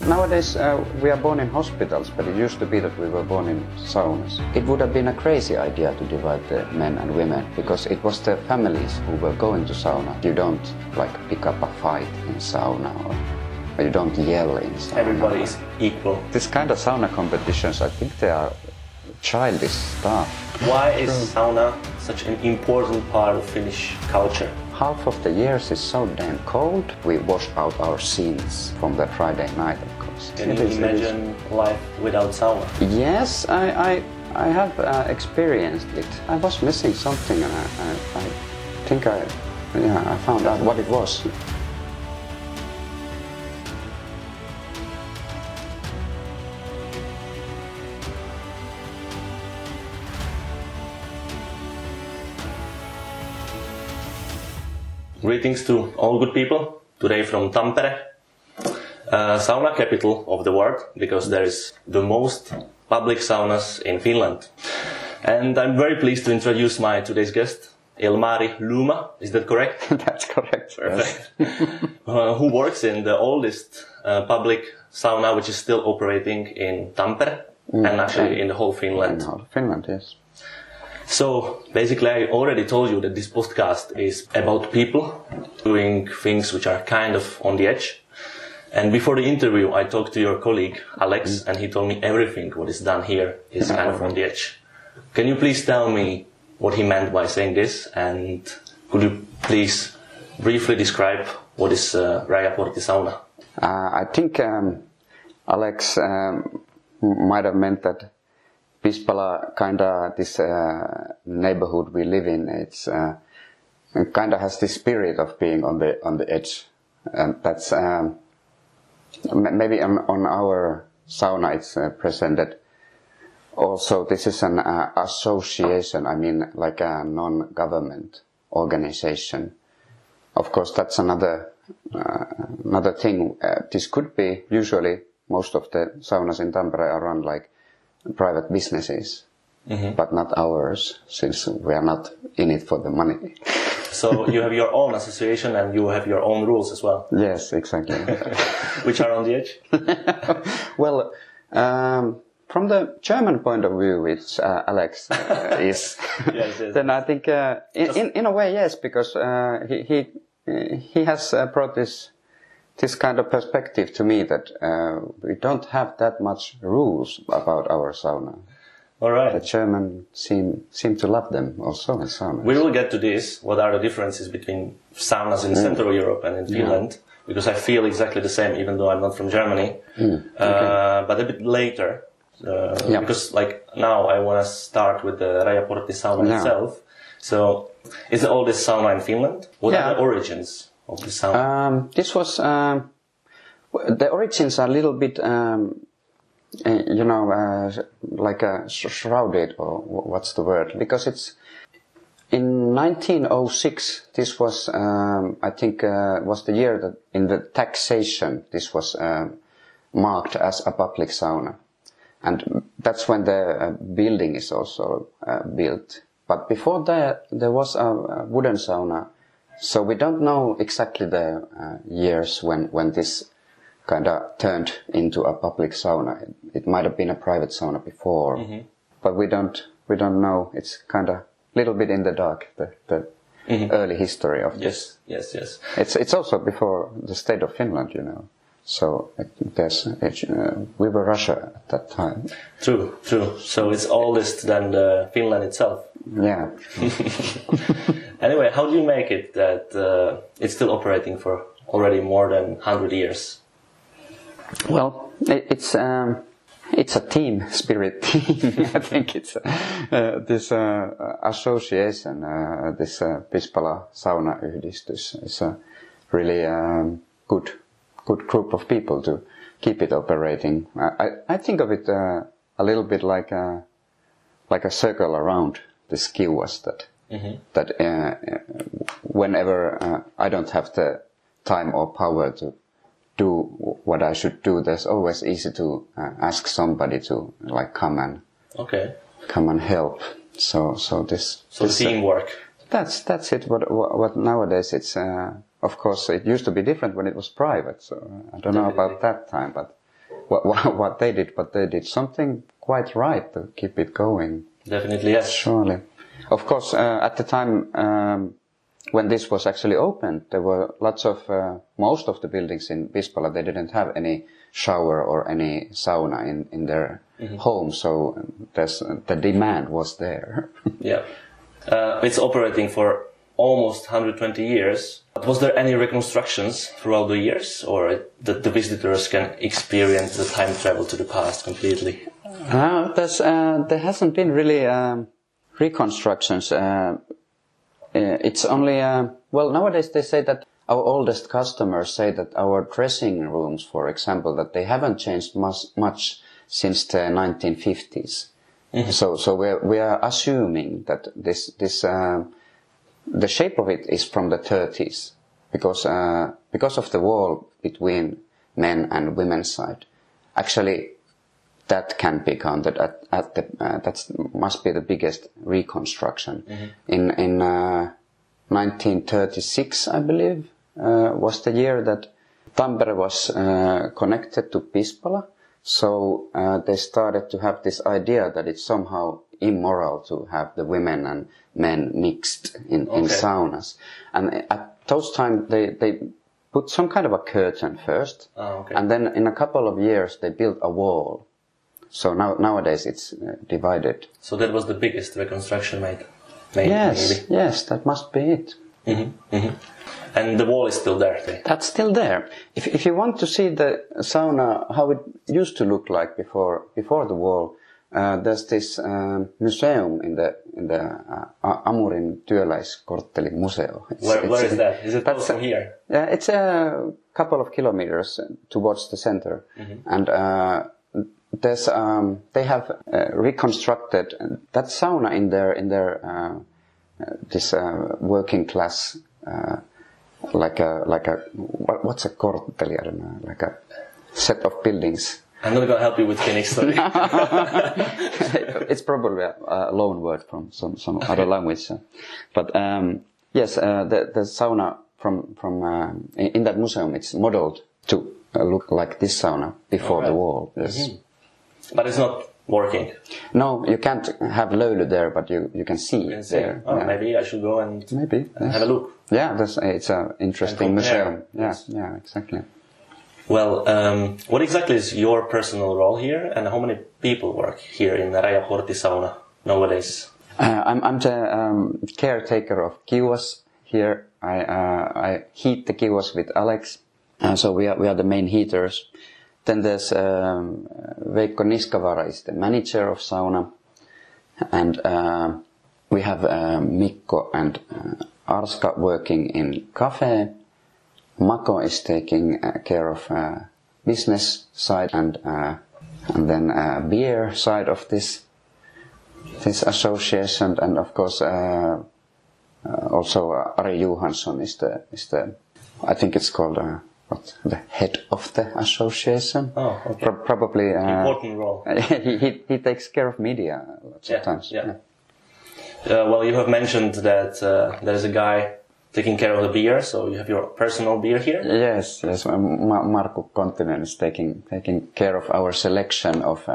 Nowadays we are born in hospitals, but it used to be that we were born in saunas. It would have been a crazy idea to divide the men and women, because it was the families who were going to sauna. You don't like pick up a fight in sauna or you don't yell in sauna. Everybody is equal. This kind of sauna competitions, I think they are childish stuff. Why is sauna such an important part of Finnish culture? Half of the years is so damn cold, we wash out our sins from that Friday night, of course. Can you imagine life without sauna? Yes, I have experienced it. I was missing something and I think I found out what it was. Greetings to all good people, today from Tampere, sauna capital of the world, because there is the most public saunas in Finland. And I'm very pleased to introduce my today's guest, Ilmari Lyymä, is that correct? That's correct. Perfect. Yes. Who works in the oldest public sauna, which is still operating in Tampere, and actually in the whole Finland. In whole Finland, yes. So basically I already told you that this podcast is about people doing things which are kind of on the edge. And before the interview I talked to your colleague Alex and he told me everything what is done here is kind of on the edge. Can you please tell me what he meant by saying this, and could you please briefly describe what is Rajaportin sauna? I think Alex might have meant that Pispala, kinda this neighborhood we live in, it's kinda has this spirit of being on the edge, and that's maybe on our sauna it's presented. Also, this is an association. I mean, like a non-government organization. Of course, that's another thing. This could be usually most of the saunas in Tampere are run like private businesses, but not ours, since we are not in it for the money. So you have your own association and you have your own rules as well? Yes, exactly. Which are on the edge? Well, from the German point of view, which Alex is, yes. Then I think in a way, yes, because he has brought this kind of perspective to me that we don't have that much rules about our sauna. All right. The Germans seem to love them also in saunas. We will get to this, what are the differences between saunas in Central Europe and in Finland, because I feel exactly the same even though I'm not from Germany, but a bit later, because like now I want to start with the Rajaportin sauna itself. So is the oldest sauna in Finland? What are the origins? This was the origins are a little bit like a shrouded, or what's the word, because it's in 1906. This was I think was the year that in the taxation this was marked as a public sauna, and that's when the building is also built. But before that there was a wooden sauna. So we don't know exactly the years when this kind of turned into a public sauna. It might have been a private sauna before, but we don't know. It's kind of a little bit in the dark, the early history of this. Yes. It's also before the state of Finland, you know. So we were Russia at that time. True. So it's oldest than Finland itself. Yeah. Anyway, how do you make it that it's still operating for already more than 100 years? Well, it's a team spirit. I think it's this association, this Pispalan sauna yhdistys is a really good group of people to keep it operating. I think of it a little bit like a circle around this Kiuas that. That whenever I don't have the time or power to do what I should do, there's always easy to ask somebody to like come and help. So this teamwork. That's it. What nowadays it's of course it used to be different when it was private. So I don't know about that time, but what they did, but they did something quite right to keep it going. Definitely, yes. Surely. Of course, at the time when this was actually opened, there were lots of, most of the buildings in Pispala, they didn't have any shower or any sauna in their home, so the demand was there. Yeah. It's operating for almost 120 years. But was there any reconstructions throughout the years, or that the visitors can experience the time travel to the past completely? There hasn't been really reconstructions. It's only, well, nowadays they say that our oldest customers say that our dressing rooms, for example, that they haven't changed much since the 1950s. Mm-hmm. So we are assuming that this the shape of it is from the 30s, because of the wall between men and women's side. Actually, that can be counted at the that must be the biggest reconstruction. Mm-hmm. In 1936, I believe, was the year that Tampere was connected to Pispala. So they started to have this idea that it's somehow immoral to have the women and men mixed in saunas. And at those times, they put some kind of a curtain first. Oh, okay. And then in a couple of years, they built a wall. So nowadays, it's divided. So that was the biggest reconstruction made yes, maybe. Yes, that must be it. Mm-hmm, mm-hmm. And the wall is still there. That's still there. If you want to see the sauna, how it used to look like before the wall, there's this museum in the Amurin Työläiskorttelimuseo. Where is that? Is it close from here? Yeah, it's a couple of kilometers towards the center, and there's they have reconstructed that sauna in their this working class like a what's a kortteli? I don't know, like a set of buildings. I'm not going to help you with Finnish, sorry. It's probably a loan word from some other language. So. But yes, the sauna from in that museum, it's modeled to look like this sauna before the wall. Yes. Mm-hmm. But it's not working. No, you can't have Löyly there, but you can see it there. Oh, yeah. Maybe I should go and have a look. Yeah, it's an interesting museum. Yes. Yeah, exactly. Well, what exactly is your personal role here, and how many people work here in the Rajaportin sauna nowadays? I'm the caretaker of Kiuas here. I heat the Kiuas with Alex, so we are the main heaters. Then there's Veikko Niskavara is the manager of sauna, and we have Mikko and Arska working in cafe. Mako is taking care of business side and then beer side of this association, and of course also Ari Juhansson is the I think it's called the head of the association. Oh, okay. Probably important role. he takes care of media sometimes. Yeah. Well, you have mentioned that there is a guy taking care of the beer, so you have your personal beer here? Yes. Marko Kontinen is taking care of our selection of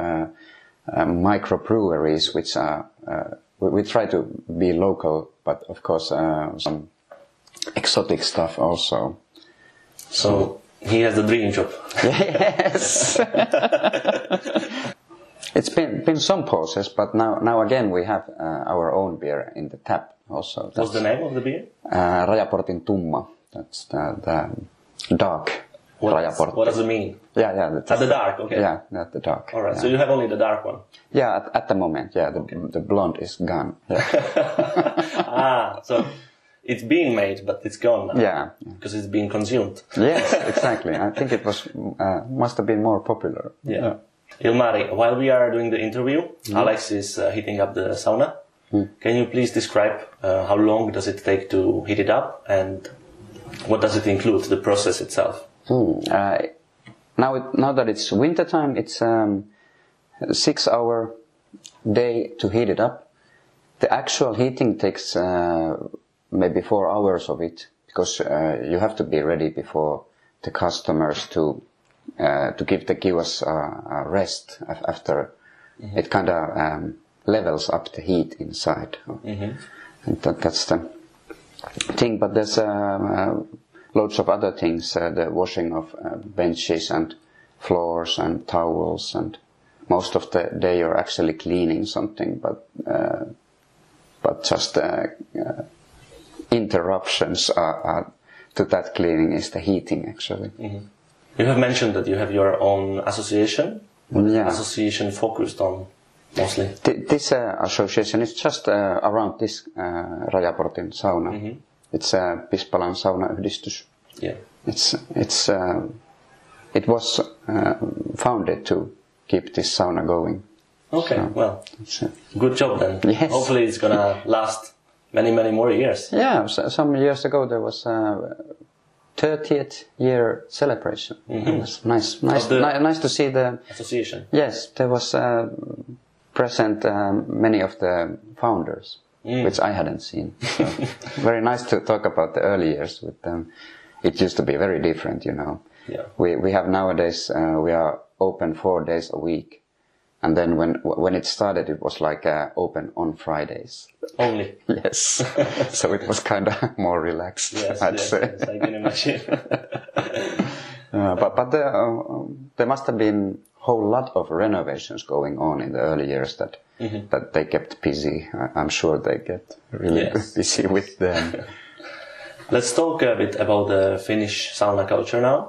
microbreweries, which are we try to be local, but of course some exotic stuff also. So he has the dream job. Yes. It's been some process, but now again we have our own beer in the tap also. What's the name of the beer? Rajaportin Tumma. That's the dark Rajaportin. What does it mean? Yeah. At the dark, okay. Yeah, at the dark. All right, yeah. So you have only the dark one? Yeah, at the moment, yeah. The blonde is gone. Yeah. So it's being made, but it's gone now. Yeah. Because it's being consumed. Yes, exactly. I think it was must have been more popular. Yeah. Ilmari, while we are doing the interview, Alex is heating up the sauna. Can you please describe how long does it take to heat it up, and what does it include, the process itself? Now that it's winter time, it's a 6-hour day to heat it up. The actual heating takes maybe 4 hours of it, because you have to be ready before the customers to to give the Kiuas a rest after. Mm-hmm. It kind of levels up the heat inside. Mm-hmm. And that's the thing. But there's loads of other things, the washing of benches and floors and towels, and most of the day you're actually cleaning something, but just interruptions are to that cleaning is the heating actually. Mm-hmm. You have mentioned that you have your own association. What is the association focused on mostly? This association is just around this Rajaportin sauna. Mm-hmm. It's Pispalan sauna yhdistys. Yeah. It was founded to keep this sauna going. Okay, so, well, good job then. Yes. Hopefully it's gonna last many more years. Yeah, so some years ago there was a 30th year celebration. Mm-hmm. It was nice to see the association. Yes, there was present many of the founders, which I hadn't seen. So very nice to talk about the early years with them. It used to be very different, you know. Yeah. We have nowadays, we are open 4 days a week. And then when it started, it was like open on Fridays. Only? Yes. So it was kind of more relaxed, I'd say. Yes, I can imagine. But there must have been a whole lot of renovations going on in the early years that they kept busy. I'm sure they get really busy with them. Let's talk a bit about the Finnish sauna culture now,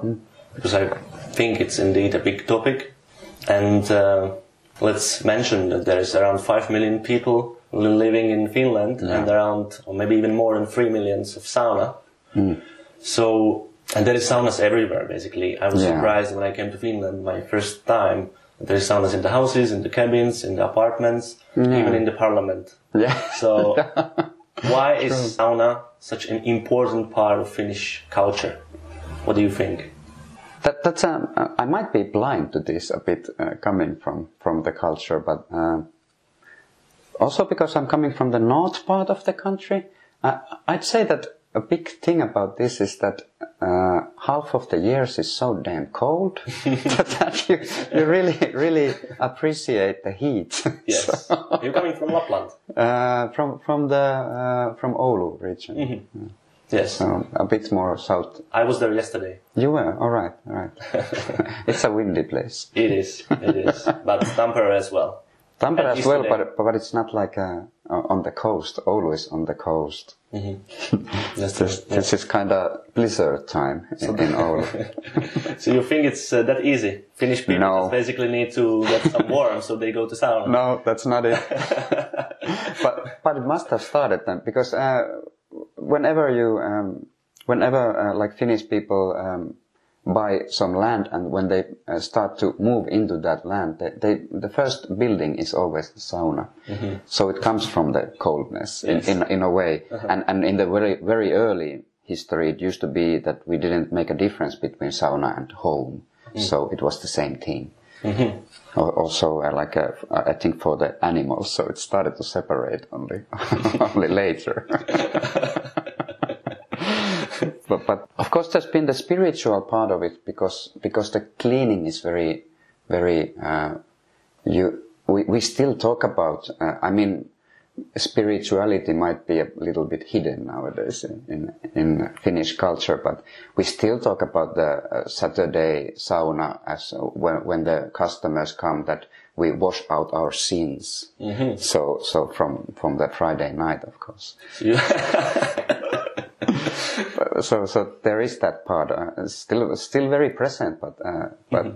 because I think it's indeed a big topic. And let's mention that there is around 5 million people living in Finland, and around, or maybe even more than 3 million of sauna. Mm. So, and there is saunas everywhere, basically. I was surprised when I came to Finland my first time. There is saunas in the houses, in the cabins, in the apartments, even in the parliament. Yeah. So, why is sauna such an important part of Finnish culture? What do you think? That's I might be blind to this a bit, coming from the culture, but also because I'm coming from the north part of the country, I'd say that a big thing about this is that half of the years is so damn cold that you really appreciate the heat. Yes. So, you're coming from Lapland? From Oulu region. Mm-hmm. Yes. So a bit more south. I was there yesterday. You were? All right. It's a windy place. It is. But Tampere as well. But it's not like on the coast. Oulu is on the coast. Mm-hmm. This is kind of blizzard time in Oulu. So you think it's that easy? Finnish people basically need to get some warm, so they go to sauna. No, that's not it. But it must have started then, because whenever like Finnish people buy some land, and when they start to move into that land, the first building is always the sauna. Mm-hmm. So it comes from the coldness in a way. Uh-huh. And in the very, very early history, it used to be that we didn't make a difference between sauna and home. Mm-hmm. So it was the same thing. Mm-hmm. Also, I think for the animals, so it started to separate only later. But of course, there's been the spiritual part of it, because the cleaning is very, very. We still talk about. I mean, spirituality might be a little bit hidden nowadays in Finnish culture, but we still talk about the Saturday sauna as when the customers come, that we wash out our sins. Mm-hmm. So from the Friday night, of course. So there is that part still very present, but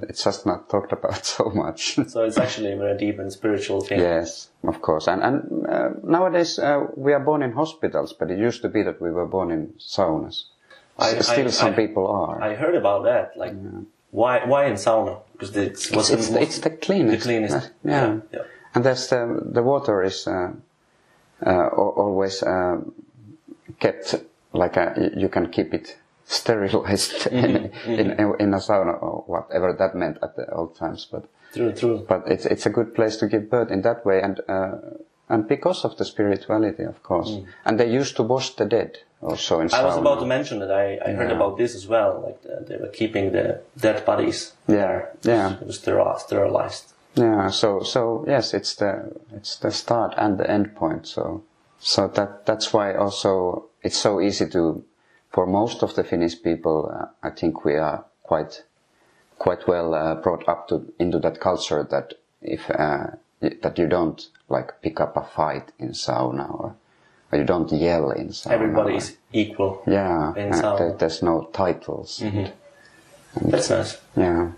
it's just not talked about so much. So it's actually a very deep and spiritual thing. Yes, of course. And nowadays we are born in hospitals, but it used to be that we were born in saunas. Still, some people are. I heard about that. Like, why in sauna? Because it's the cleanest. The cleanest. Yeah. And there's the water is always kept. Like you can keep it sterilized in a sauna, or whatever that meant at the old times. But true. But it's a good place to give birth in that way, and because of the spirituality, of course. Mm. And they used to wash the dead. also in Saigon. I was about to mention that I heard about this as well. Like they were keeping the dead bodies. Yeah, yeah. It was sterilized. Yeah. So yes, it's the start and the end point. So that's why also it's so easy to. For most of the Finnish people, I think we are quite well brought up into that culture that that you don't like pick up a fight in sauna or you don't yell in sauna. Everybody is equal. Yeah, in sauna. There's no titles. Mm-hmm. And that's nice. Yeah,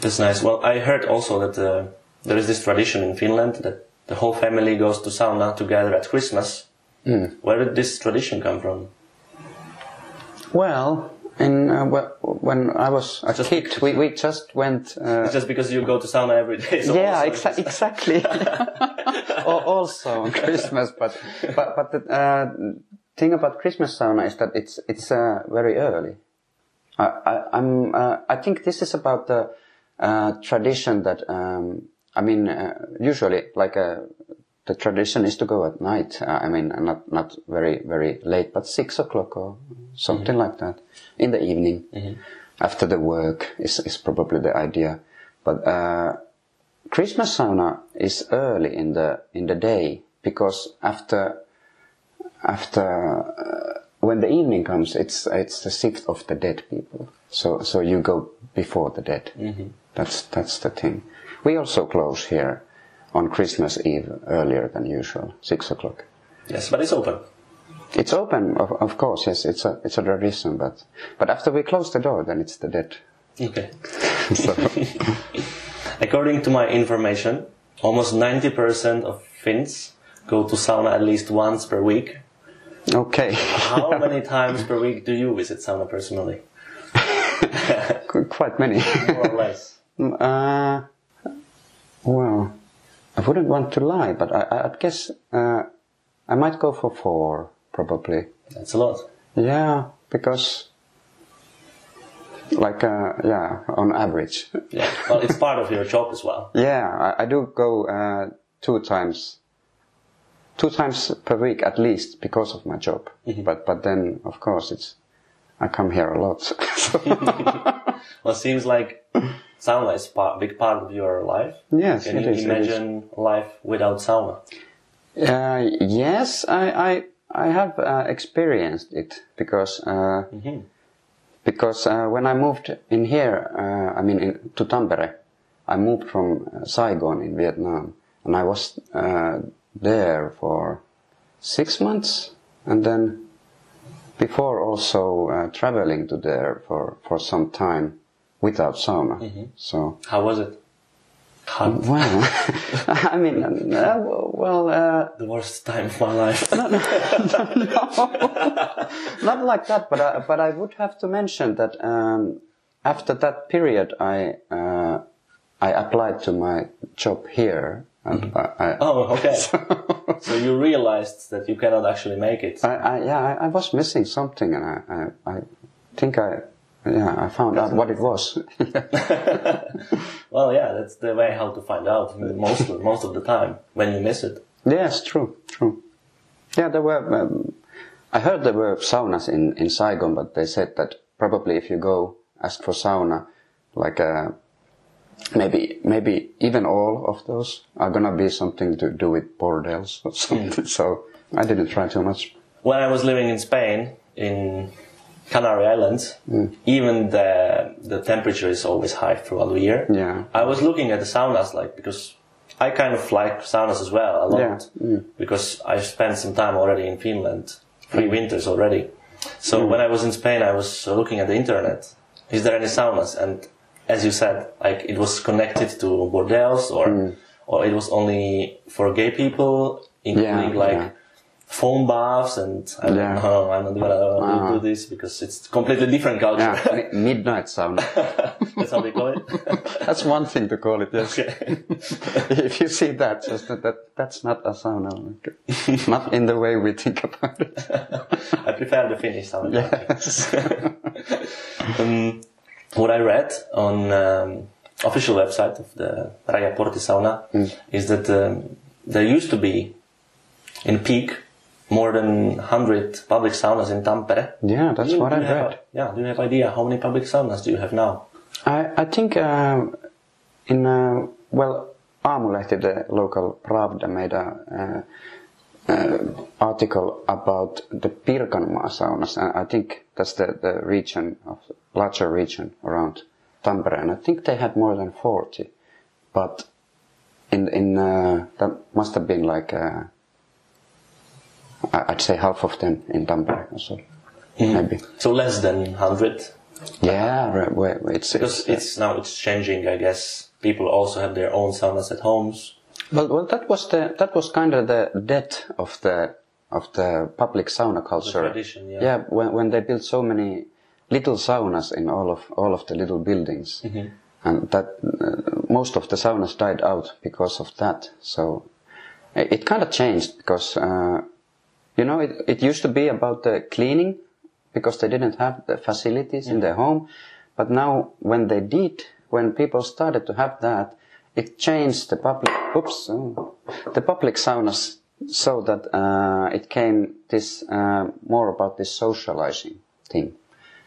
that's nice. Well, I heard also that there is this tradition in Finland that the whole family goes to sauna together at Christmas. Mm. Where did this tradition come from? Well, when I was a kid, we just went... It's just because you go to sauna every day. So yeah, exactly. Also on Christmas, but the thing about Christmas sauna is that it's very early. I think this is about the tradition that usually like the tradition is to go at night. Not very very late, but 6 o'clock or something like that in the evening, after the work is probably the idea. But Christmas sauna is early in the day because after when the evening comes, it's the 6th of the dead people. So you go before the dead. Mm-hmm. That's the thing. We also close here on Christmas Eve earlier than usual, 6 o'clock. Yes, but it's open. It's open, of course. Yes, it's a tradition, but after we close the door, then it's the dead. Okay. According to my information, almost 90% of Finns go to sauna at least once per week. Okay. How many times per week do you visit sauna personally? Quite many. More or less. Well, I wouldn't want to lie, but I'd guess I might go for 4, probably. That's a lot. Yeah, because, on average. Yeah, well, it's part of your job as well. Yeah, I do go 2 times per week at least because of my job. Mm-hmm. But then, of course, I come here a lot. Well, it seems like sauna is a big part of your life. Yes, can you imagine life without sauna? Yes, I have experienced it because when I moved in here, to Tampere, I moved from Saigon in Vietnam, and I was there for 6 months, and then before also traveling to there for some time. Without sauna, so how was it? Hot. Well, the worst time of my life. No, not like that. But I would have to mention that after that period, I applied to my job here. And okay. So you realized that you cannot actually make it. I was missing something, and I think I. Yeah, I found out what it was. Well, yeah, that's the way how to find out most of the time when you miss it. Yes, true. Yeah, there were. I heard there were saunas in Saigon, but they said that probably if you go ask for sauna, like maybe even all of those are gonna be something to do with bordels or something. So I didn't try too much. When I was living in Spain in Canary Islands, even the temperature is always high throughout the year. Yeah. I was looking at the saunas, because I kind of like saunas as well a lot, because I spent some time already in Finland, 3 winters already. So when I was in Spain, I was looking at the internet. Is there any saunas? And as you said, like it was connected to bordels or it was only for gay people, including foam baths, and I'm not gonna do this because it's completely different culture. Yeah. Midnight sauna. That's how they call it. That's one thing to call it. Yes. Okay. If you see that, just that's not a sauna. Not in the way we think about it. I prefer the Finnish sauna. Yes. What I read on official website of the Rajaportin sauna is that there used to be in peak. more than 100 public saunas in Tampere. Yeah, that's what I read. Do you have idea how many public saunas do you have now? I think Aamulehti, the local Pravda, made a article about the Pirkanmaa saunas, and I think that's the region, of larger region around Tampere, and I think they had more than 40, but in that must have been like I'd say half of them in Tampere or so, maybe. So less than 100. Yeah, right. Well, it's now it's changing, I guess. People also have their own saunas at homes. Well, that was kind of the death of the public sauna culture. The tradition, yeah. Yeah, when they built so many little saunas in all of the little buildings, and that most of the saunas died out because of that. So it kind of changed because it used to be about the cleaning because they didn't have the facilities in their home, but now when people started to have that, it changed the public saunas so that it came this more about this socializing thing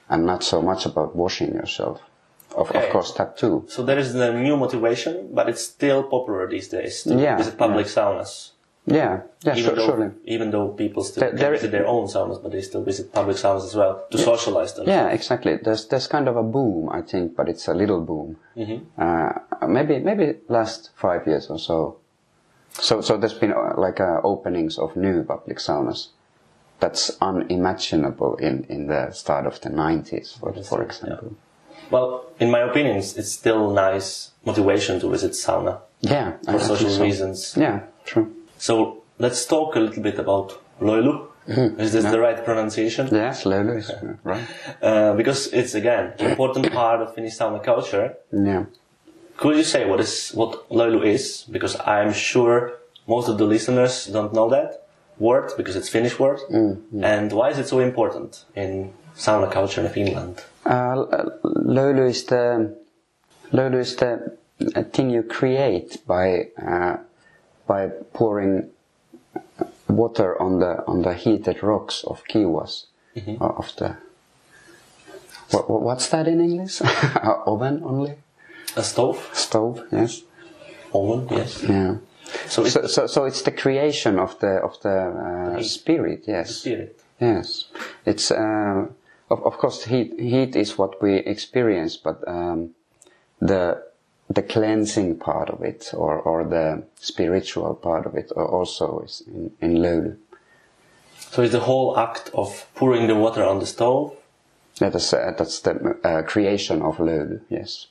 and not so much about washing yourself. Of course, that too. So there is the new motivation, but it's still popular these days to visit public saunas. Yeah, surely. Even though people still visit their own saunas, but they still visit public saunas as well to socialize them. Yeah, exactly. There's kind of a boom, I think, but it's a little boom. Maybe last 5 years or so. So there's been openings of new public saunas. That's unimaginable in the start of the 90s, for example. Yeah. Well, in my opinion, it's still nice motivation to visit sauna. Yeah, for social reasons. Yeah, true. So let's talk a little bit about Löyly. Is this the right pronunciation? Yes, Löyly is right. Because it's again an important part of Finnish sauna culture. Yeah. Could you say what Löyly is? Because I'm sure most of the listeners don't know that word because it's Finnish word. And why is it so important in sauna culture in Finland? Löyly is the thing you create by pouring water on the heated rocks of Kiuas, of the what's that in English? Oven only? A stove? Stove, yes. Oven, yes. Yeah. So it's the creation of the spirit, yes. The spirit. Yes, it's of course heat is what we experience, but the cleansing part of it, or the spiritual part of it, also is in Löyly. So it's the whole act of pouring the water on the stove? That's the creation of Löyly, yes.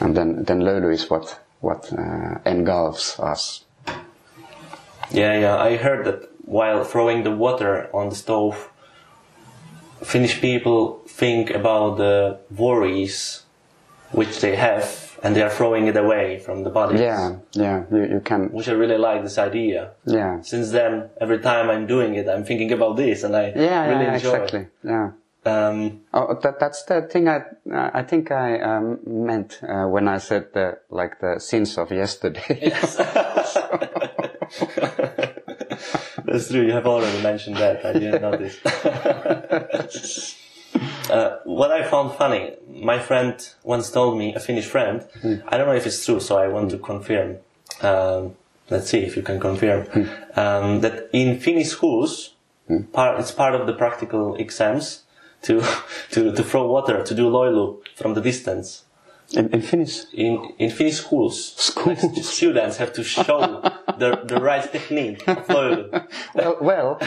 And then Löyly is what engulfs us. Yeah, I heard that while throwing the water on the stove, Finnish people think about the worries which they have, and they are throwing it away from the bodies. Yeah, you can. Which I really like this idea. Yeah. Since then, every time I'm doing it, I'm thinking about this, and I really enjoy it. Yeah, exactly. That's the thing I think I meant when I said the sins of yesterday. Yes. That's true. You have already mentioned that. I didn't notice. What I found funny, my friend once told me, a Finnish friend, I don't know if it's true, so I want to confirm, let's see if you can confirm, that in Finnish schools, it's part of the practical exams to throw water, to do Löyly from the distance. In Finnish? In Finnish schools. Like, students have to show the right technique of Löyly. Well,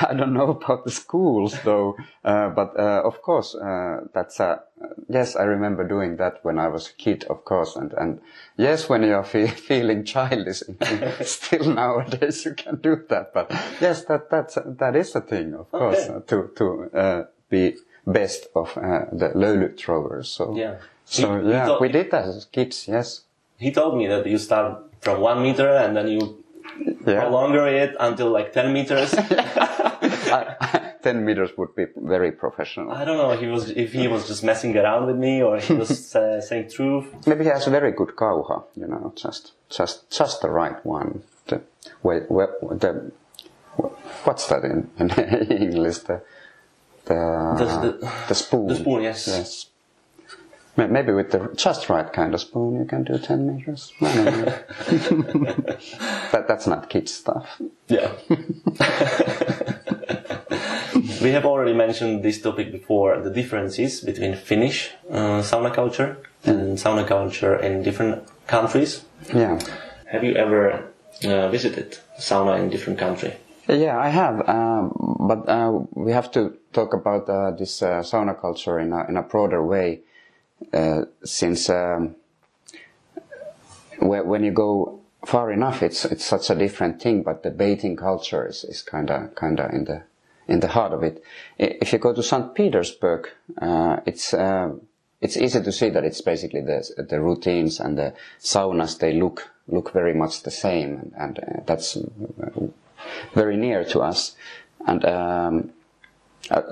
I don't know about the schools though, but of course yes, I remember doing that when I was a kid, of course, and yes, when you are feeling childish, still nowadays you can do that, but yes, that is a thing, of course, to be best of the Löyly throwers. So we did that as kids. Yes, he told me that you start from 1 meter and then you prolong it until 10 meters. 10 meters would be very professional. I don't know. If he was just messing around with me, or he was saying truth. Maybe he has a very good kauha. Just the right one. The What's that in English? The spoon. The spoon, yes. Maybe with the just right kind of spoon you can do 10 meters. No. That's not kids stuff. Yeah. We have already mentioned this topic before, the differences between Finnish sauna culture and sauna culture in different countries. Yeah. Have you ever visited sauna in different country? Yeah, I have, but we have to talk about this sauna culture in a broader way. Since when you go far enough, it's such a different thing. But the bathing culture is kinda in the heart of it. If you go to St. Petersburg, it's easy to see that it's basically the routines and the saunas. They look very much the same, and that's very near to us. And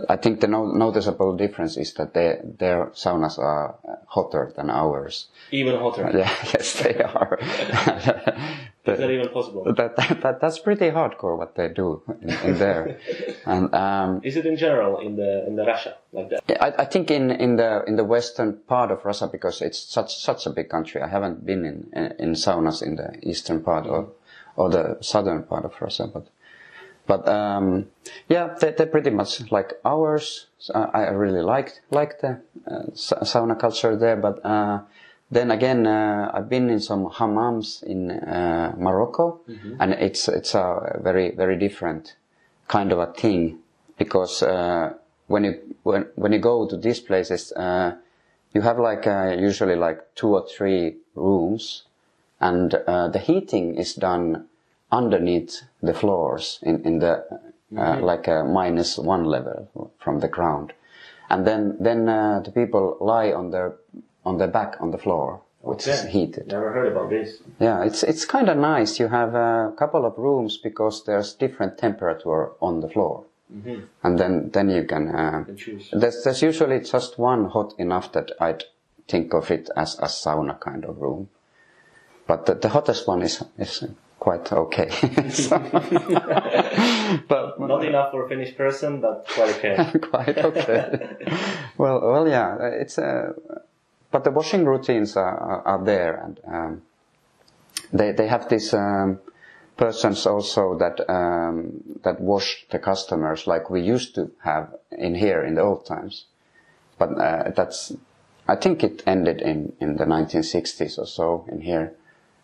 I think the noticeable difference is that their saunas are hotter than ours. Even hotter? Yeah, yes, they are. Is that even possible? That's pretty hardcore what they do in there. And, is it in general in the Russia like that? I think in the western part of Russia, because it's such a big country. I haven't been in saunas in the eastern part or the southern part of Russia, But they're pretty much like ours. I really liked the sauna culture there. But then again, I've been in some hammams in Morocco, and it's a very very different kind of a thing, because when you go to these places, you have usually 2 or 3 rooms, and the heating is done underneath the floors in the -1 level from the ground, and then the people lie on their back on the floor, which is heated. Never heard about this. Yeah, it's kind of nice. You have a couple of rooms because there's different temperature on the floor, and then you can choose. There's usually just one hot enough that I'd think of it as a sauna kind of room, but the hottest one is quite okay. But not enough for a Finnish person, but quite okay. Quite okay. Well, yeah. It's but the washing routines are there, and they have these persons also that wash the customers like we used to have in here in the old times. But I think it ended in the 1960s or so in here.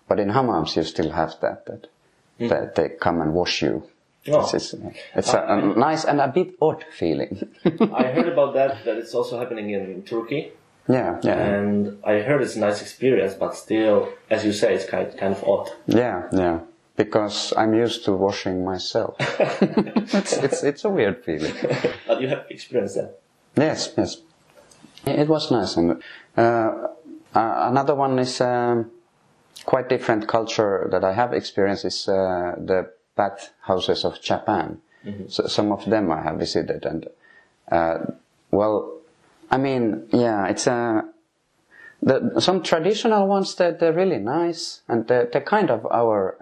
But in hammams you still have that they come and wash you. Oh. It's a nice and a bit odd feeling. I heard about that it's also happening in Turkey. Yeah. And I heard it's a nice experience, but still, as you say, it's kind of odd. Yeah. Because I'm used to washing myself. It's a weird feeling. But you have experienced that. Yes. It was nice. And another one is quite different culture that I have experienced is the bathhouses of Japan. So some of them I have visited, and it's some traditional ones that they're really nice, and they kind of our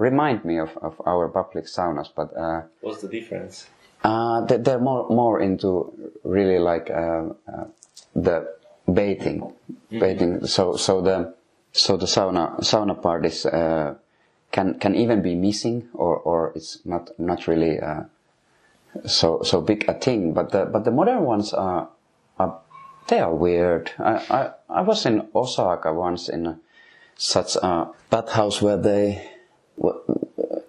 remind me of our public saunas. But what's the difference? They're more into really the bathing. So the sauna part is can even be missing, or it's not really so big a thing. But the modern ones are weird. I was in Osaka once in such a bathhouse where they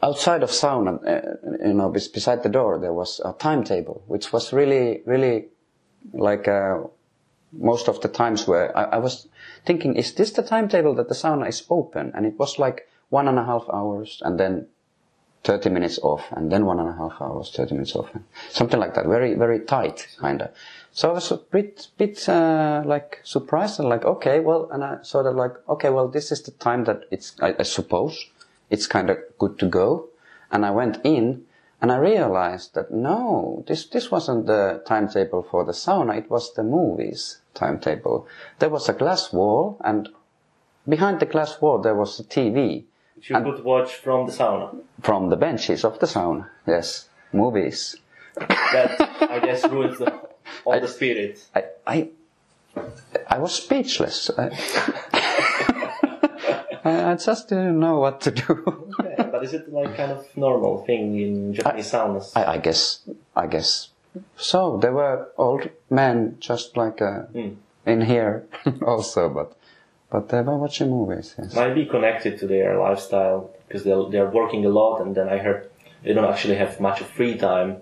outside of sauna, beside the door there was a timetable, which was really most of the times where I was thinking, is this the timetable that the sauna is open? And it was 1.5 hours, and then 30 minutes off, and then 1.5 hours, 30 minutes off. Something like that. Very, very tight, kind of. So I was a bit surprised and this is the time that it's, I suppose, it's kind of good to go. And I went in, and I realized that no, this wasn't the timetable for the sauna, it was the movies timetable. There was a glass wall, and behind the glass wall there was a TV. You could watch from the sauna. From the benches of the sauna, yes. Movies. That, I guess, ruins all the spirit. I was speechless. I just didn't know what to do. Okay, but is it like kind of normal thing in Japanese saunas? I guess. So there were old men just like in here also, but they were watching movies. Yes. Might be connected to their lifestyle because they're working a lot, and then I heard they don't actually have much of free time.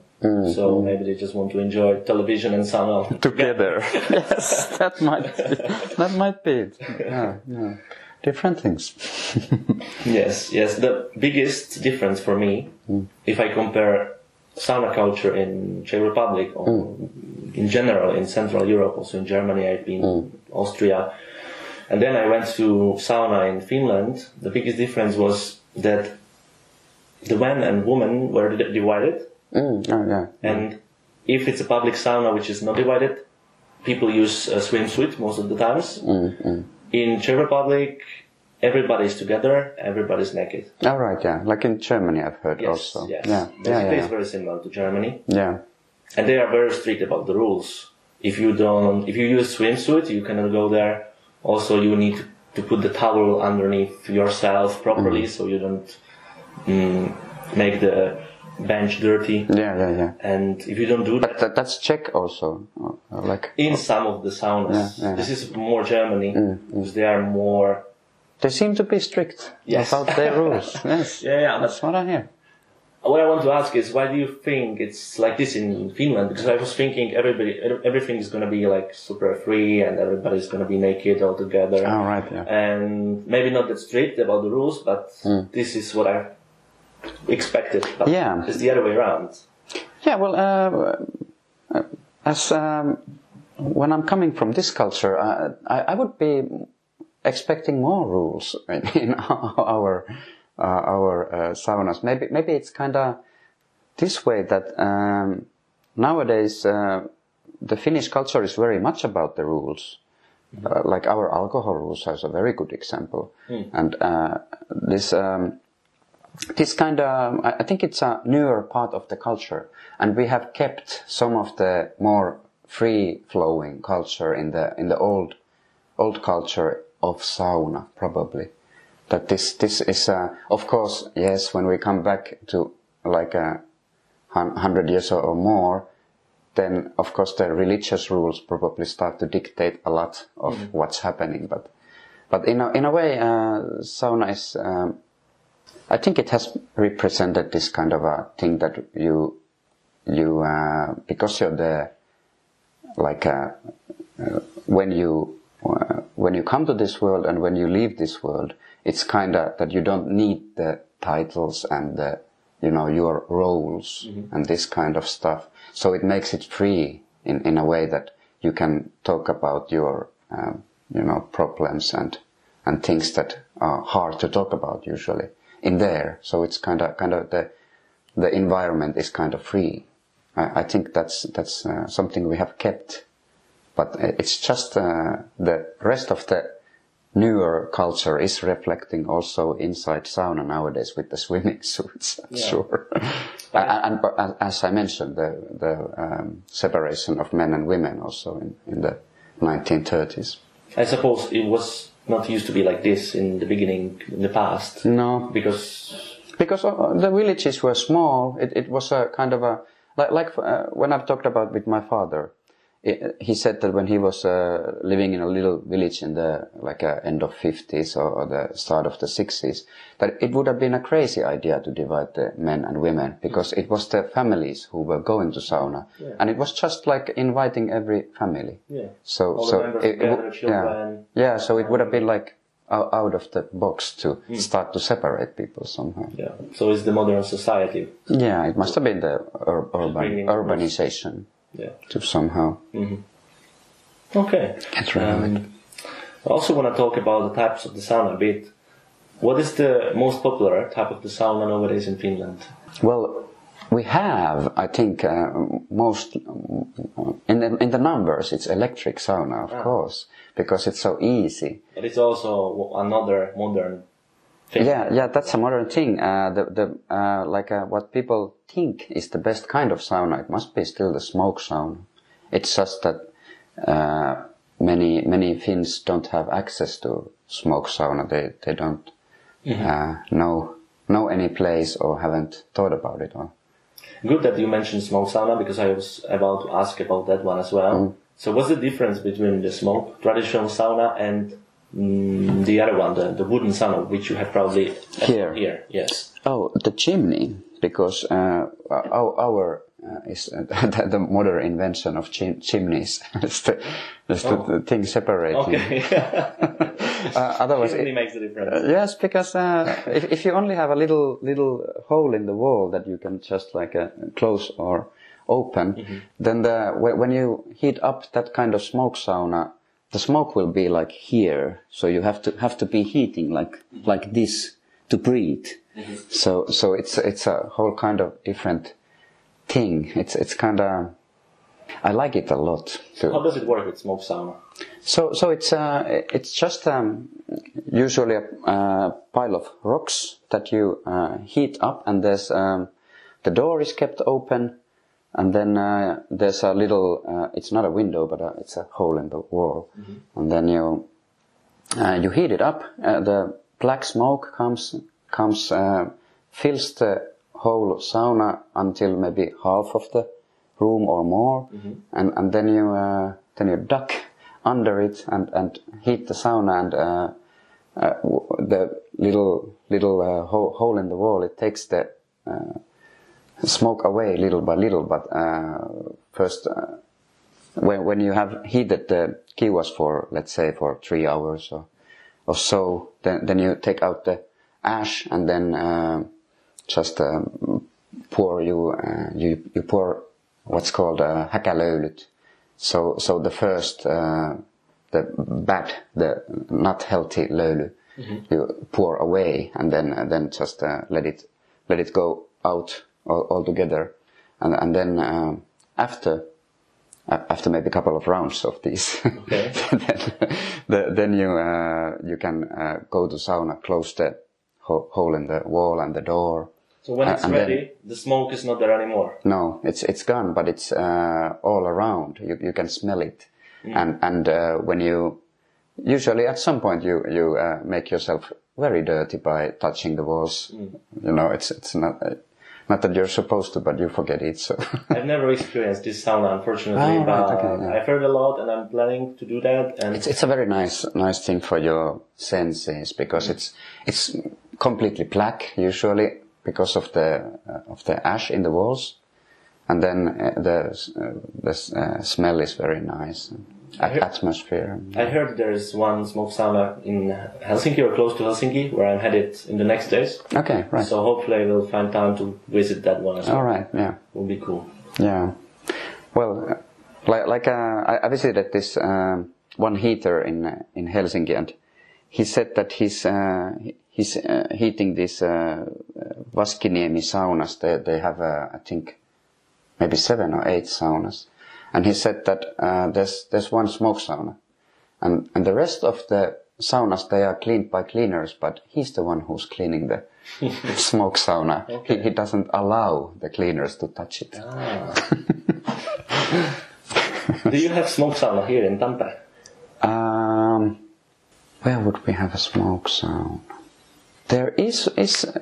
So maybe they just want to enjoy television and sauna together. Yes, that might be it. Yeah. Different things. Yes. The biggest difference for me, if I compare sauna culture in Czech Republic, or in general in Central Europe, also in Germany, I've been Austria, and then I went to sauna in Finland. The biggest difference was that the men and women were divided. And if it's a public sauna which is not divided, people use a swimsuit most of the times. In Czech Republic, everybody's together, everybody's naked. Oh, right, yeah. Like in Germany, I've heard also. Yes, yes. It's very similar to Germany. Yeah. And they are very strict about the rules. If you use swimsuit, you cannot go there. Also, you need to put the towel underneath yourself properly, so you don't make the bench dirty. Yeah. And if you don't do that... But that's Czech also. Like in some of the saunas. Yeah. This is more Germany, because they are more... They seem to be strict about their rules. Yes. Yeah. That's what I hear. What I want to ask is, why do you think it's like this in Finland? Because I was thinking everything is going to be like super free and everybody's going to be naked all together. Oh, right, yeah. And maybe not that strict about the rules, but this is what I... expected, but it's the other way around. Yeah, well, when I'm coming from this culture, I would be expecting more rules in our saunas. Maybe it's kind of this way that nowadays the Finnish culture is very much about the rules. Like our alcohol rules is a very good example, and this. This kind of, I think it's a newer part of the culture, and we have kept some of the more free-flowing culture in the old culture of sauna, probably. That this is, of course, yes, when we come back to like 100 years or more, then of course the religious rules probably start to dictate a lot of what's happening. But in a way, sauna is. I think it has represented this kind of a thing that you because you're there, like when you come to this world and when you leave this world, it's kind of that you don't need the titles and the, your roles and this kind of stuff. So it makes it free in a way that you can talk about your problems and things that are hard to talk about usually. In there, so it's kind of the environment is kind of free. I think that's something we have kept, but it's just the rest of the newer culture is reflecting also inside sauna nowadays with the swimming suits. I'm sure, and as I mentioned, the separation of men and women also in the 1930s. I suppose it was. Not used to be like this in the beginning, in the past. No, because the villages were small. It was a kind of a like when I've talked about with my father, he said that when he was living in a little village in the end of 50s or the start of the 60s, that it would have been a crazy idea to divide the men and women because it was the families who were going to sauna, and it was just like inviting every family. Yeah. So so it would have been like out of the box to start to separate people somehow. Yeah. So it's the modern society. Yeah, it must have been the urbanization. Yeah. Somehow. Okay. That's right. I also want to talk about the types of the sauna a bit. What is the most popular type of the sauna nowadays in Finland? Well, we have, I think, most in the numbers. It's electric sauna, of course, because it's so easy. But it's also another modern thing. Yeah, that's a modern thing. What people think is the best kind of sauna, it must be still the smoke sauna. It's just that many Finns don't have access to smoke sauna. They don't know any place or haven't thought about it. Or good that you mentioned smoke sauna, because I was about to ask about that one as well. Mm. So what's the difference between the smoke traditional sauna and the other one, the wooden sauna, which you have probably here? Yes. Oh, the chimney, because our is the modern invention of chimneys. The thing separating. Okay. Otherwise, it makes a difference. Yes, because if you only have a little hole in the wall that you can just close or open, mm-hmm. then when you heat up that kind of smoke sauna, the smoke will be here. So you have to be heating like this to breathe. Mm-hmm. So it's a whole kind of different thing. It's kind of, I like it a lot. How does it work with smoke sauna? So it's just usually a pile of rocks that you heat up, and there's the door is kept open, and then there's a little. It's not a window, but it's a hole in the wall, mm-hmm. and then you heat it up. The black smoke comes fills the whole sauna until maybe half of the room or more, mm-hmm. and then you duck under it and heat the sauna, and the little hole in the wall, it takes the smoke away little by little. But first, when you have heated the kiuas for, let's say, for 3 hours or so, then you take out the ash, and then pour what's called Häkälöylyt. So the first, the bad, the not healthy löyly, mm-hmm. you pour away, and then just let it go out altogether, and then after maybe a couple of rounds of these, okay. then you can go to sauna, close the hole in the wall and the door. So when it's ready, then, the smoke is not there anymore. No, it's gone, but it's all around. You can smell it, mm. and when you usually at some point you make yourself very dirty by touching the walls. Mm. You know, it's not that you're supposed to, but you forget it. So I've never experienced this sauna, unfortunately, but I've heard a lot, and I'm planning to do that. And it's a very nice thing for your senses, because mm. it's completely black usually, because of the ash in the walls, and then the smell is very nice. Atmosphere. I heard there is one smoke sauna in Helsinki, or close to Helsinki, where I'm headed in the next days. Okay, right. So hopefully I will find time to visit that one as well. All right, yeah. It will be cool. Yeah. Well, I visited this one heater in Helsinki, and he said that he's heating these Vaskiniemi saunas. They have, I think, maybe 7 or 8 saunas. And he said that there's one smoke sauna. And the rest of the saunas, they are cleaned by cleaners, but he's the one who's cleaning the smoke sauna. Okay. He doesn't allow the cleaners to touch it. Ah. Do you have smoke sauna here in Tampere? Where would we have a smoke sauna? There is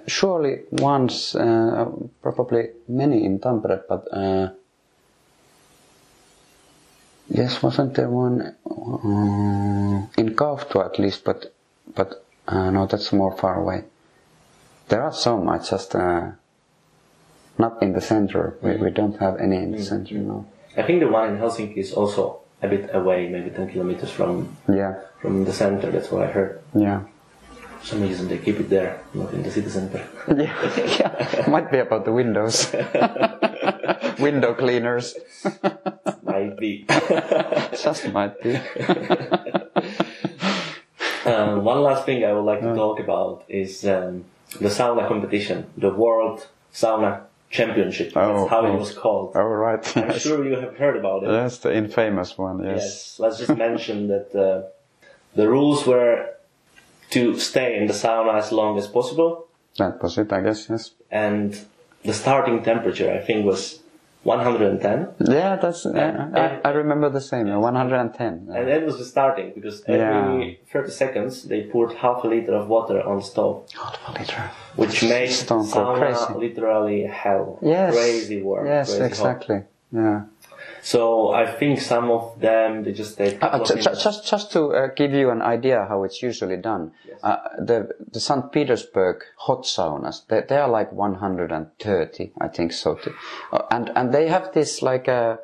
surely once, probably many in Tampere, but yes, wasn't there one in Kaufto at least? But no, that's more far away. There are some, I just not in the center. We don't have any in the center now. I think the one in Helsinki is also a bit away, maybe 10 kilometers from the center. That's what I heard. Yeah. For some reason they keep it there, not in the city center. Yeah. Might be about the windows. Window cleaners. Might be. Just might be. One last thing I would like to talk about is the sauna competition, the World Sauna Championship. That's how it was called. Oh, right. I'm sure you have heard about it. That's the infamous one, yes. Let's just mention that the rules were to stay in the sauna as long as possible. That was it, I guess, yes. And the starting temperature, I think, was 110. Yeah, that's. I remember the same. 110. And that was the starting, because every 30 seconds they poured half a liter of water on stove. Half a liter. Which made sauna crazy. Literally hell. Yes. Crazy work. Yes, crazy exactly. Hot. Yeah. So I think some of them they just take. Just to give you an idea how it's usually done, yes. The St. Petersburg hot saunas they are like 130, I think so, too. And they have this like the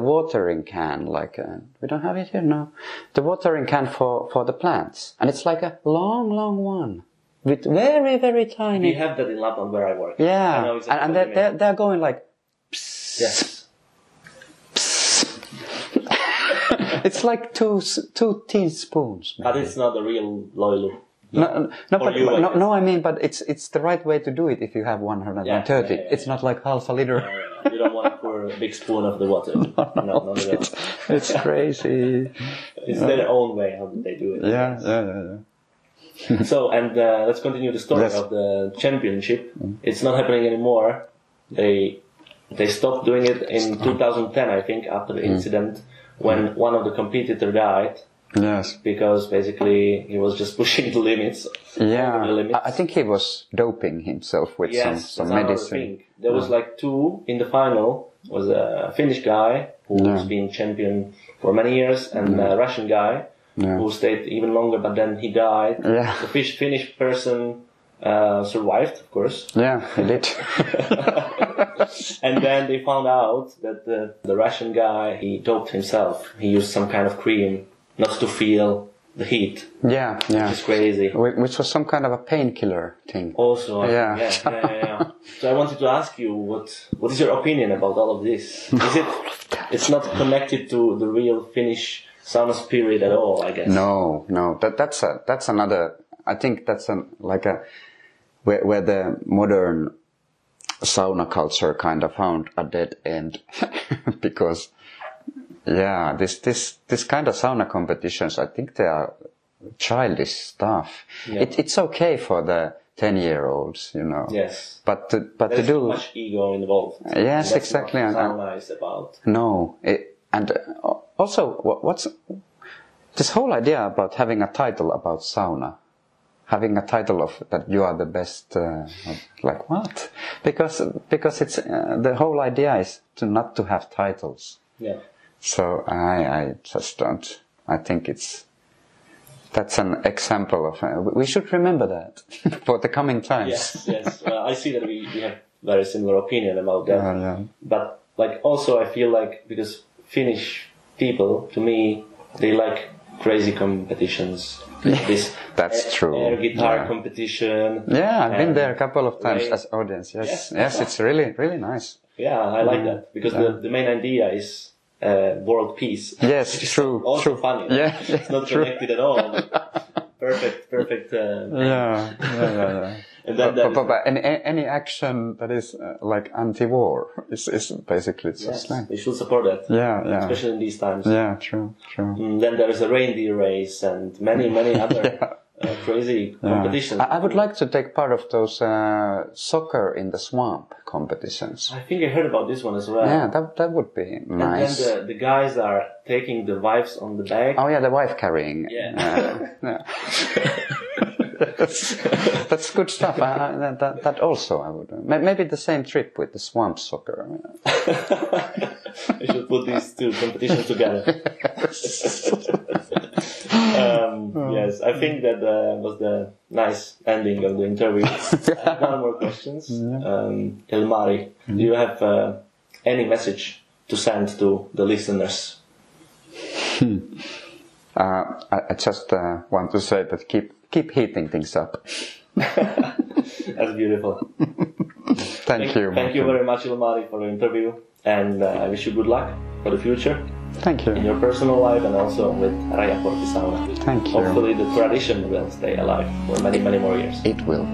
watering can like we don't have it here now, the watering can for the plants, and it's like a long one. With very very tiny. We have that in Lapland where I work. Yeah, I know exactly and they're going like. Psst. Yes. It's like two teaspoons. Maybe. But it's not a real Löyly. No, I mean, but it's the right way to do it if you have 130. It's not like half a liter. No. You don't want to pour a big spoon of the water. No, it's crazy. It's their own way how they do it. Yeah. So, and let's continue the story of the championship. Mm. It's not happening anymore. They stopped doing it in 2010, I think, after the incident. When one of the competitor died, yes, because basically he was just pushing the limits. Yeah, the limits. I think he was doping himself with some medicine. There was like two in the final. Was a Finnish guy who's been champion for many years and a Russian guy who stayed even longer, but then he died. Yeah. The Finnish person survived, of course. Yeah, he did. And then they found out that the Russian guy, he doped himself. He used some kind of cream not to feel the heat. Yeah. Which is crazy. Which was some kind of a painkiller thing. Also. Yeah. So I wanted to ask you, what is your opinion about all of this? Is it? It's not connected to the real Finnish sauna spirit at all, I guess. No. That's another. I think that's where the modern sauna culture kind of found a dead end because this kind of sauna competitions, I think they are childish stuff. Yeah. It's okay for the 10-year-olds, Yes. But there's to do much ego involved. Yes, that's exactly. What sauna is about. No, also what's this whole idea about having a title about sauna? Having a title of that you are the best, like what? Because it's the whole idea is to not to have titles. Yeah. So I just don't. I think that's an example of. We should remember that for the coming times. Yes. I see that we have very similar opinion about that. Yeah. But also I feel like because Finnish people to me they like crazy competitions. This that's true. Air guitar competition. Yeah, I've been there a couple of times as audience. Yes, it's really, really nice. Yeah, I like that because the main idea is world peace. Yes, true. Also funny. Yeah, it's not connected at all. Perfect. Yeah. And then but any action that is like anti-war is basically just like we should support that. Yeah. Especially in these times. Yeah, true. And then there is a reindeer race and many other crazy competitions. I would like to take part of those soccer in the swamp competitions. I think I heard about this one as well. Yeah, that would be nice. And then the guys are taking the wives on the back. Oh yeah, the wife carrying. That's good stuff. That also I would maybe the same trip with the swamp soccer. We should put these two competitions together. Yes, I think that was the nice ending of the interview. I have one more questions. Ilmari, do you have any message to send to the listeners? I just want to say that keep heating things up. That's beautiful. Thank you. Thank you very much, Ilmari, for the interview, and I wish you good luck for the future. Thank you. In your personal life and also with Rajaportin sauna. Thank you. Hopefully the tradition will stay alive for many, many more years. It will.